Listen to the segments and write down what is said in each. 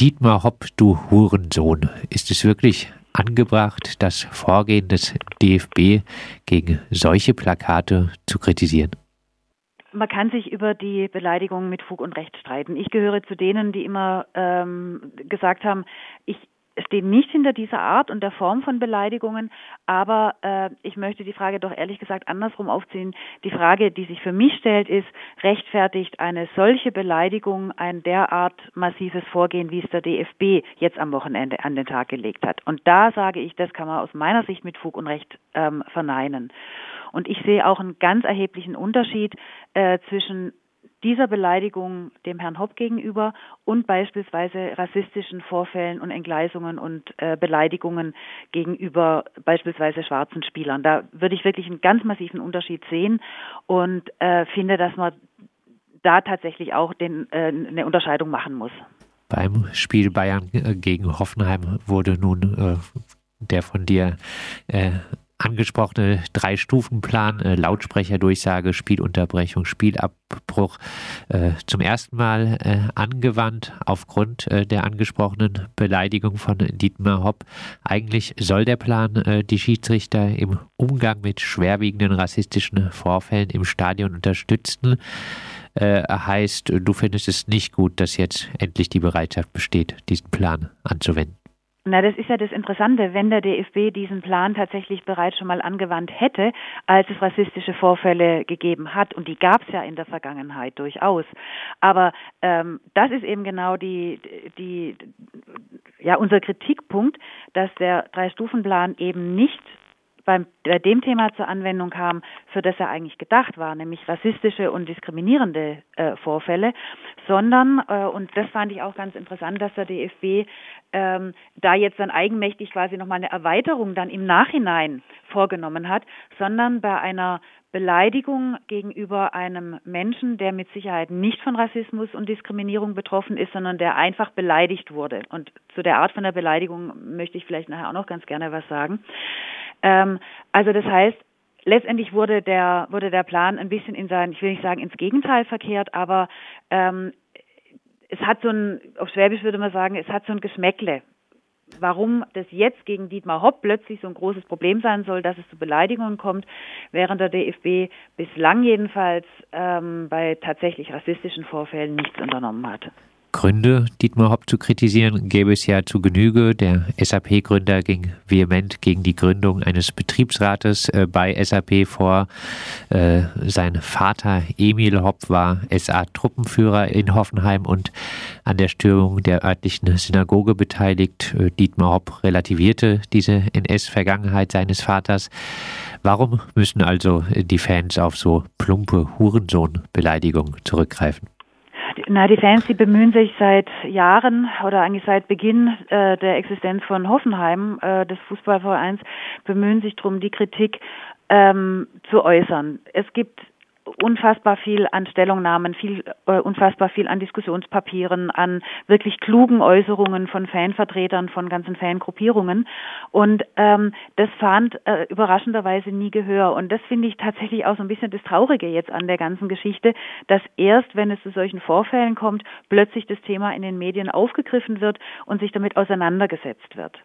Dietmar Hopp, du Hurensohn, ist es wirklich angebracht, das Vorgehen des DFB gegen solche Plakate zu kritisieren? Man kann sich über die Beleidigungen mit Fug und Recht streiten. Ich gehöre zu denen, die immer gesagt haben, ich stehe nicht hinter dieser Art und der Form von Beleidigungen, aber ich möchte die Frage doch ehrlich gesagt andersrum aufziehen. Die Frage, die sich für mich stellt, ist, rechtfertigt eine solche Beleidigung ein derart massives Vorgehen, wie es der DFB jetzt am Wochenende an den Tag gelegt hat? Und da sage ich, das kann man aus meiner Sicht mit Fug und Recht verneinen. Und ich sehe auch einen ganz erheblichen Unterschied zwischen dieser Beleidigung dem Herrn Hopp gegenüber und beispielsweise rassistischen Vorfällen und Entgleisungen und Beleidigungen gegenüber beispielsweise schwarzen Spielern. Da würde ich wirklich einen ganz massiven Unterschied sehen und finde, dass man da tatsächlich auch eine Unterscheidung machen muss. Beim Spiel Bayern gegen Hoffenheim wurde nun der von dir angesprochene 3-Stufen-Plan, Lautsprecherdurchsage, Spielunterbrechung, Spielabbruch zum ersten Mal angewandt aufgrund der angesprochenen Beleidigung von Dietmar Hopp. Eigentlich soll der Plan die Schiedsrichter im Umgang mit schwerwiegenden rassistischen Vorfällen im Stadion unterstützen. Heißt, du findest es nicht gut, dass jetzt endlich die Bereitschaft besteht, diesen Plan anzuwenden? Na, das ist ja das Interessante, wenn der DFB diesen Plan tatsächlich bereits schon mal angewandt hätte, als es rassistische Vorfälle gegeben hat, und die gab es ja in der Vergangenheit durchaus. Aber das ist eben genau unser Kritikpunkt, dass der 3-Stufen-Plan eben nicht bei dem Thema zur Anwendung kam, für das er eigentlich gedacht war, nämlich rassistische und diskriminierende Vorfälle, sondern, und das fand ich auch ganz interessant, dass der DFB da jetzt dann eigenmächtig quasi nochmal eine Erweiterung dann im Nachhinein vorgenommen hat, sondern bei einer Beleidigung gegenüber einem Menschen, der mit Sicherheit nicht von Rassismus und Diskriminierung betroffen ist, sondern der einfach beleidigt wurde. Und zu der Art von der Beleidigung möchte ich vielleicht nachher auch noch ganz gerne was sagen. Also das heißt, letztendlich wurde der Plan ein bisschen ich will nicht sagen ins Gegenteil verkehrt, aber es hat auf Schwäbisch würde man sagen, es hat so ein Geschmäckle. Warum das jetzt gegen Dietmar Hopp plötzlich so ein großes Problem sein soll, dass es zu Beleidigungen kommt, während der DFB bislang jedenfalls bei tatsächlich rassistischen Vorfällen nichts unternommen hat. Gründe, Dietmar Hopp zu kritisieren, gäbe es ja zu Genüge. Der SAP-Gründer ging vehement gegen die Gründung eines Betriebsrates bei SAP vor. Sein Vater Emil Hopp war SA-Truppenführer in Hoffenheim und an der Störung der örtlichen Synagoge beteiligt. Dietmar Hopp relativierte diese NS-Vergangenheit seines Vaters. Warum müssen also die Fans auf so plumpe Hurensohn-Beleidigungen zurückgreifen? Na, die Fans, die bemühen sich seit Jahren oder eigentlich seit Beginn der Existenz von Hoffenheim, des Fußballvereins, bemühen sich darum, die Kritik zu äußern. Es gibt unfassbar viel an Stellungnahmen, unfassbar viel an Diskussionspapieren, an wirklich klugen Äußerungen von Fanvertretern, von ganzen Fangruppierungen. Und das fand überraschenderweise nie Gehör. Und das finde ich tatsächlich auch so ein bisschen das Traurige jetzt an der ganzen Geschichte, dass erst, wenn es zu solchen Vorfällen kommt, plötzlich das Thema in den Medien aufgegriffen wird und sich damit auseinandergesetzt wird.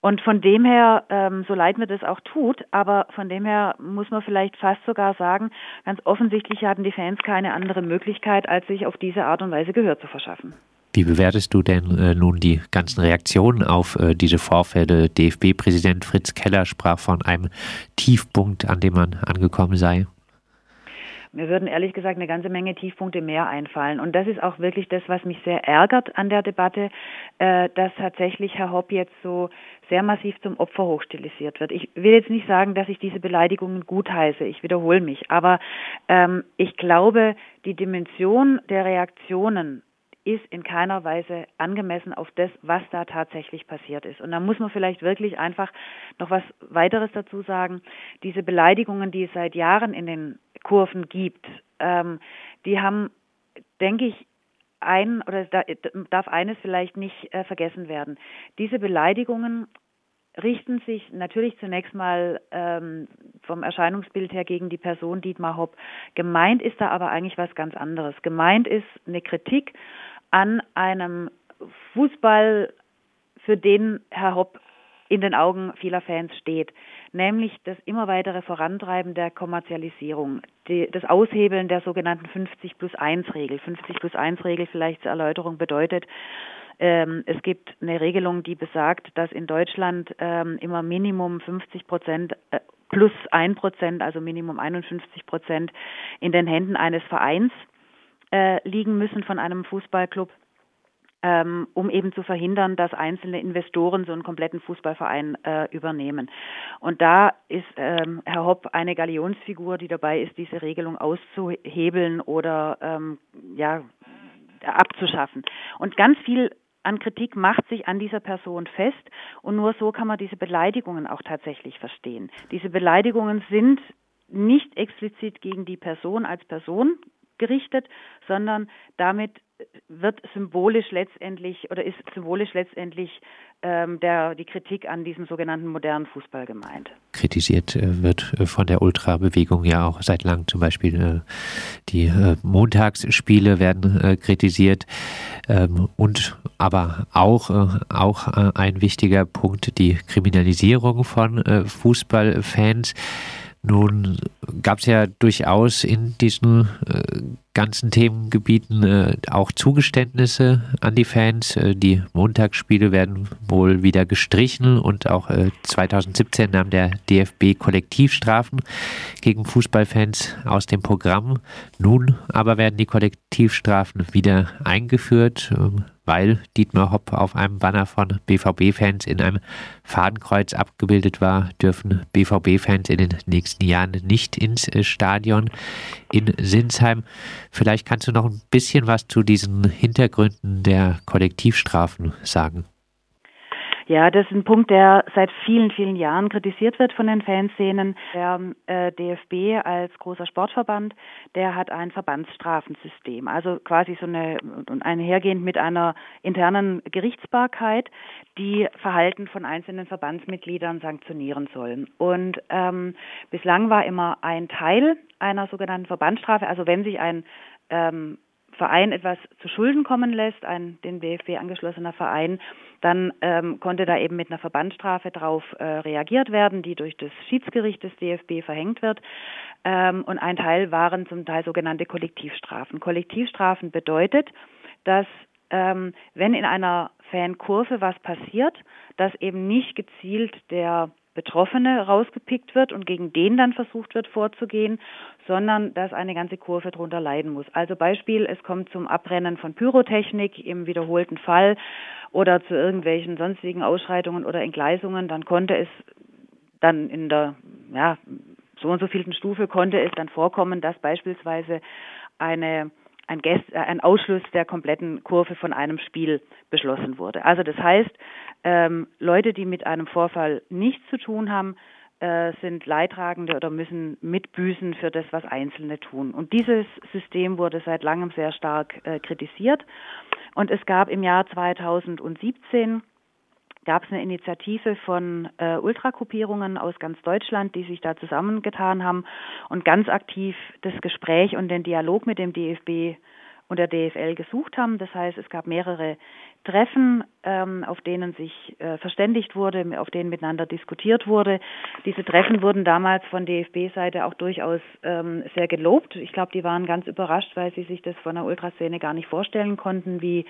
Und von dem her, so leid mir das auch tut, aber von dem her muss man vielleicht fast sogar sagen, ganz offensichtlich hatten die Fans keine andere Möglichkeit, als sich auf diese Art und Weise Gehör zu verschaffen. Wie bewertest du denn nun die ganzen Reaktionen auf diese Vorfälle? DFB-Präsident Fritz Keller sprach von einem Tiefpunkt, an dem man angekommen sei. Mir würden ehrlich gesagt eine ganze Menge Tiefpunkte mehr einfallen. Und das ist auch wirklich das, was mich sehr ärgert an der Debatte, dass tatsächlich Herr Hopp jetzt so sehr massiv zum Opfer hochstilisiert wird. Ich will jetzt nicht sagen, dass ich diese Beleidigungen gutheiße. Ich wiederhole mich. Aber ich glaube, die Dimension der Reaktionen ist in keiner Weise angemessen auf das, was da tatsächlich passiert ist. Und da muss man vielleicht wirklich einfach noch was weiteres dazu sagen. Diese Beleidigungen, die es seit Jahren in den Kurven gibt, die haben, denke ich, darf eines vielleicht nicht vergessen werden. Diese Beleidigungen richten sich natürlich zunächst mal vom Erscheinungsbild her gegen die Person Dietmar Hopp. Gemeint ist da aber eigentlich was ganz anderes. Gemeint ist eine Kritik an einem Fußball, für den Herr Hopp in den Augen vieler Fans steht, nämlich das immer weitere Vorantreiben der Kommerzialisierung, das Aushebeln der sogenannten 50 plus 1 Regel. 50 plus 1 Regel vielleicht zur Erläuterung bedeutet, es gibt eine Regelung, die besagt, dass in Deutschland immer Minimum 50% plus 1%, also Minimum 51% in den Händen eines Vereins liegen müssen von einem Fußballclub, um eben zu verhindern, dass einzelne Investoren so einen kompletten Fußballverein übernehmen. Und da ist Herr Hopp eine Galionsfigur, die dabei ist, diese Regelung auszuhebeln oder abzuschaffen. Und ganz viel an Kritik macht sich an dieser Person fest, und nur so kann man diese Beleidigungen auch tatsächlich verstehen. Diese Beleidigungen sind nicht explizit gegen die Person als Person gerichtet, sondern damit wird symbolisch letztendlich oder ist symbolisch letztendlich die Kritik an diesem sogenannten modernen Fußball gemeint. Kritisiert wird von der Ultra-Bewegung ja auch seit langem, zum Beispiel die Montagsspiele werden kritisiert, und aber auch ein wichtiger Punkt, die Kriminalisierung von Fußballfans. Nun gab es ja durchaus in diesen ganzen Themengebieten auch Zugeständnisse an die Fans. Die Montagsspiele werden wohl wieder gestrichen, und auch 2017 nahm der DFB Kollektivstrafen gegen Fußballfans aus dem Programm. Nun aber werden die Kollektivstrafen wieder eingeführt, weil Dietmar Hopp auf einem Banner von BVB-Fans in einem Fadenkreuz abgebildet war, dürfen BVB-Fans in den nächsten Jahren nicht ins Stadion in Sinsheim. Vielleicht kannst du noch ein bisschen was zu diesen Hintergründen der Kollektivstrafen sagen. Ja, das ist ein Punkt, der seit vielen, vielen Jahren kritisiert wird von den Fanszenen. Der DFB als großer Sportverband, der hat ein Verbandsstrafensystem, also quasi so einhergehend mit einer internen Gerichtsbarkeit, die Verhalten von einzelnen Verbandsmitgliedern sanktionieren soll. Und bislang war immer ein Teil einer sogenannten Verbandsstrafe, also wenn sich ein Verein etwas zu Schulden kommen lässt, ein den DFB angeschlossener Verein, dann konnte da eben mit einer Verbandsstrafe drauf reagiert werden, die durch das Schiedsgericht des DFB verhängt wird. Und ein Teil waren zum Teil sogenannte Kollektivstrafen. Kollektivstrafen bedeutet, dass wenn in einer Fankurve was passiert, dass eben nicht gezielt der Betroffene rausgepickt wird und gegen den dann versucht wird vorzugehen, sondern dass eine ganze Kurve darunter leiden muss. Also Beispiel, es kommt zum Abrennen von Pyrotechnik im wiederholten Fall oder zu irgendwelchen sonstigen Ausschreitungen oder Entgleisungen, dann konnte es dann in der so und so vielten Stufe konnte es dann vorkommen, dass beispielsweise ein Ausschluss der kompletten Kurve von einem Spiel beschlossen wurde. Also das heißt, Leute, die mit einem Vorfall nichts zu tun haben, sind Leidtragende oder müssen mitbüßen für das, was Einzelne tun. Und dieses System wurde seit langem sehr stark kritisiert. Und es gab im Jahr 2017 eine Initiative von Ultragruppierungen aus ganz Deutschland, die sich da zusammengetan haben und ganz aktiv das Gespräch und den Dialog mit dem DFB und der DFL gesucht haben. Das heißt, es gab mehrere Treffen, auf denen sich verständigt wurde, auf denen miteinander diskutiert wurde. Diese Treffen wurden damals von DFB-Seite auch durchaus sehr gelobt. Ich glaube, die waren ganz überrascht, weil sie sich das von der Ultraszene gar nicht vorstellen konnten, wie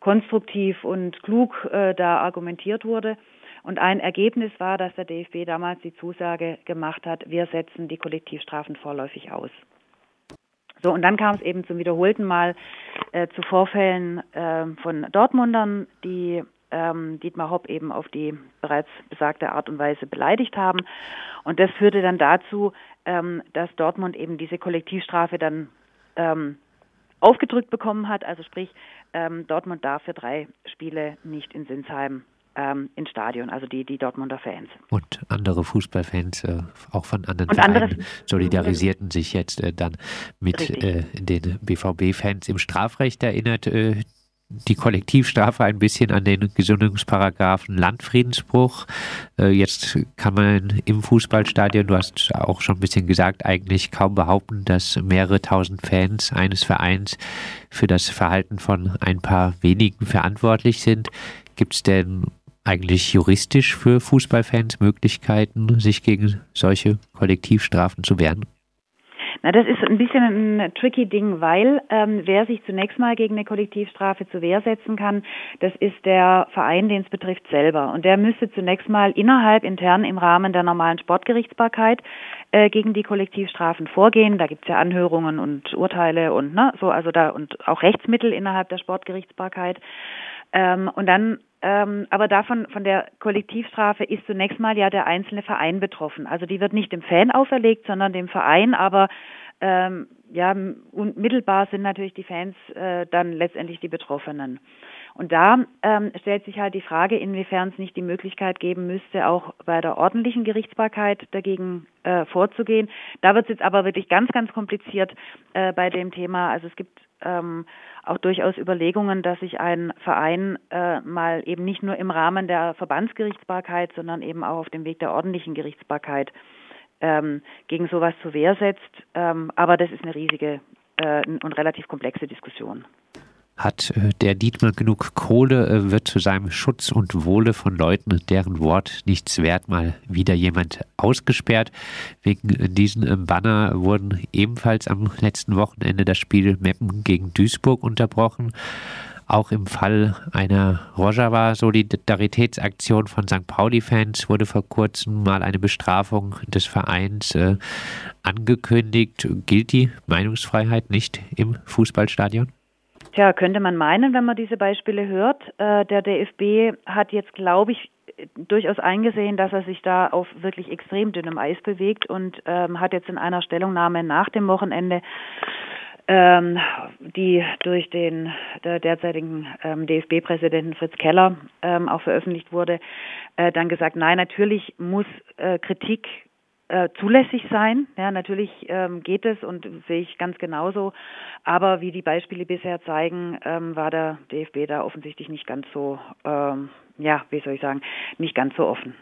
konstruktiv und klug da argumentiert wurde. Und ein Ergebnis war, dass der DFB damals die Zusage gemacht hat, wir setzen die Kollektivstrafen vorläufig aus. So, und dann kam es eben zum wiederholten Mal zu Vorfällen von Dortmundern, die Dietmar Hopp eben auf die bereits besagte Art und Weise beleidigt haben. Und das führte dann dazu, dass Dortmund eben diese Kollektivstrafe dann aufgedrückt bekommen hat, also sprich, Dortmund darf für 3 Spiele nicht in Sinsheim ins Stadion, also die Dortmunder Fans. Und andere Fußballfans, auch von anderen Vereinen, solidarisierten sich jetzt dann mit den BVB-Fans. Im Strafrecht erinnert die Kollektivstrafe ein bisschen an den Gesundungsparagraphen Landfriedensbruch. Jetzt kann man im Fußballstadion, du hast auch schon ein bisschen gesagt, eigentlich kaum behaupten, dass mehrere tausend Fans eines Vereins für das Verhalten von ein paar wenigen verantwortlich sind. Gibt es denn eigentlich juristisch für Fußballfans Möglichkeiten, sich gegen solche Kollektivstrafen zu wehren? Na, das ist ein bisschen ein tricky Ding, weil wer sich zunächst mal gegen eine Kollektivstrafe zur Wehr setzen kann, das ist der Verein, den es betrifft, selber. Und der müsste zunächst mal intern im Rahmen der normalen Sportgerichtsbarkeit gegen die Kollektivstrafen vorgehen. Da gibt's ja Anhörungen und Urteile und und auch Rechtsmittel innerhalb der Sportgerichtsbarkeit. Aber von der Kollektivstrafe ist zunächst mal ja der einzelne Verein betroffen. Also die wird nicht dem Fan auferlegt, sondern dem Verein, aber unmittelbar sind natürlich die Fans dann letztendlich die Betroffenen. Und da stellt sich halt die Frage, inwiefern es nicht die Möglichkeit geben müsste, auch bei der ordentlichen Gerichtsbarkeit dagegen vorzugehen. Da wird es jetzt aber wirklich ganz, ganz kompliziert bei dem Thema. Also es gibt auch durchaus Überlegungen, dass sich ein Verein mal eben nicht nur im Rahmen der Verbandsgerichtsbarkeit, sondern eben auch auf dem Weg der ordentlichen Gerichtsbarkeit gegen sowas zur Wehr setzt. Aber das ist eine riesige und relativ komplexe Diskussion. Hat der Dietmar genug Kohle, wird zu seinem Schutz und Wohle von Leuten, deren Wort nichts wert, mal wieder jemand ausgesperrt. Wegen diesen Banner wurden ebenfalls am letzten Wochenende das Spiel Meppen gegen Duisburg unterbrochen. Auch im Fall einer Rojava-Solidaritätsaktion von St. Pauli-Fans wurde vor kurzem mal eine Bestrafung des Vereins angekündigt. Gilt die Meinungsfreiheit nicht im Fußballstadion? Tja, könnte man meinen, wenn man diese Beispiele hört. Der DFB hat jetzt, glaube ich, durchaus eingesehen, dass er sich da auf wirklich extrem dünnem Eis bewegt und hat jetzt in einer Stellungnahme nach dem Wochenende, die durch den derzeitigen DFB-Präsidenten Fritz Keller auch veröffentlicht wurde, dann gesagt, nein, natürlich muss Kritik zulässig sein. Ja, natürlich geht es und sehe ich ganz genauso. Aber wie die Beispiele bisher zeigen, war der DFB da offensichtlich nicht ganz so, nicht ganz so offen.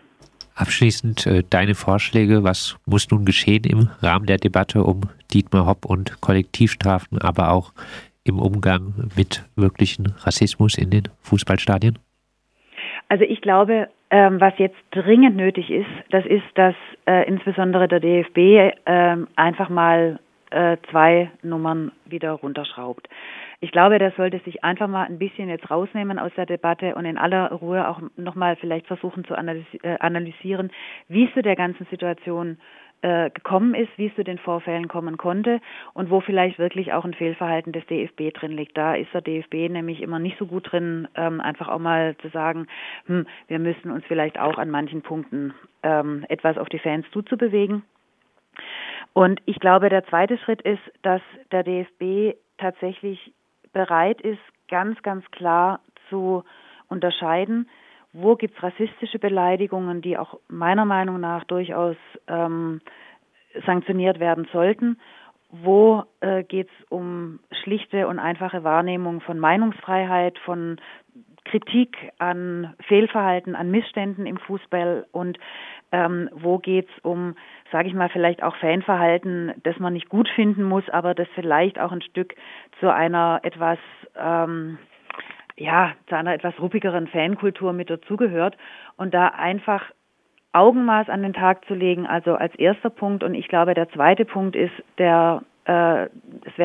Abschließend deine Vorschläge. Was muss nun geschehen im Rahmen der Debatte um Dietmar Hopp und Kollektivstrafen, aber auch im Umgang mit wirklichen Rassismus in den Fußballstadien? Also ich glaube, was jetzt dringend nötig ist, dass insbesondere der DFB einfach mal zwei Nummern wieder runterschraubt. Ich glaube, der sollte sich einfach mal ein bisschen jetzt rausnehmen aus der Debatte und in aller Ruhe auch nochmal vielleicht versuchen zu analysieren, wie es zu der ganzen Situation gekommen ist, wie es zu den Vorfällen kommen konnte und wo vielleicht wirklich auch ein Fehlverhalten des DFB drin liegt. Da ist der DFB nämlich immer nicht so gut drin, einfach auch mal zu sagen, wir müssen uns vielleicht auch an manchen Punkten etwas auf die Fans zuzubewegen. Und ich glaube, der zweite Schritt ist, dass der DFB tatsächlich bereit ist, ganz, ganz klar zu unterscheiden, wo gibt es rassistische Beleidigungen, die auch meiner Meinung nach durchaus sanktioniert werden sollten? Wo geht es um schlichte und einfache Wahrnehmung von Meinungsfreiheit, von Kritik an Fehlverhalten, an Missständen im Fußball? Und wo geht es um, sage ich mal, vielleicht auch Fanverhalten, das man nicht gut finden muss, aber das vielleicht auch ein Stück zu einer etwas zu einer etwas ruppigeren Fankultur mit dazugehört und da einfach Augenmaß an den Tag zu legen, also als erster Punkt. Und ich glaube, der zweite Punkt ist, es wäre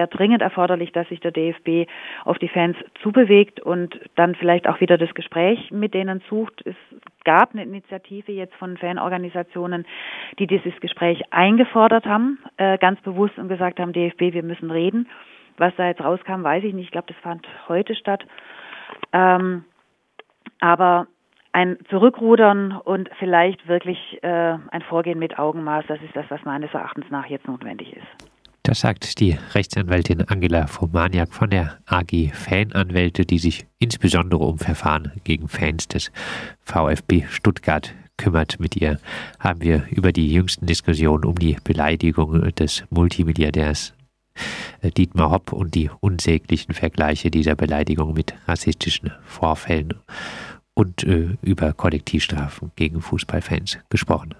dringend erforderlich, dass sich der DFB auf die Fans zubewegt und dann vielleicht auch wieder das Gespräch mit denen sucht. Es gab eine Initiative jetzt von Fanorganisationen, die dieses Gespräch eingefordert haben, ganz bewusst und gesagt haben, DFB, wir müssen reden. Was da jetzt rauskam, weiß ich nicht. Ich glaube, das fand heute statt. Aber ein Zurückrudern und vielleicht wirklich ein Vorgehen mit Augenmaß, das ist das, was meines Erachtens nach jetzt notwendig ist. Das sagt die Rechtsanwältin Angela Furmaniak von der AG Fananwälte, die sich insbesondere um Verfahren gegen Fans des VfB Stuttgart kümmert. Mit ihr haben wir über die jüngsten Diskussionen um die Beleidigung des Multimilliardärs Dietmar Hopp und die unsäglichen Vergleiche dieser Beleidigung mit rassistischen Vorfällen und über Kollektivstrafen gegen Fußballfans gesprochen.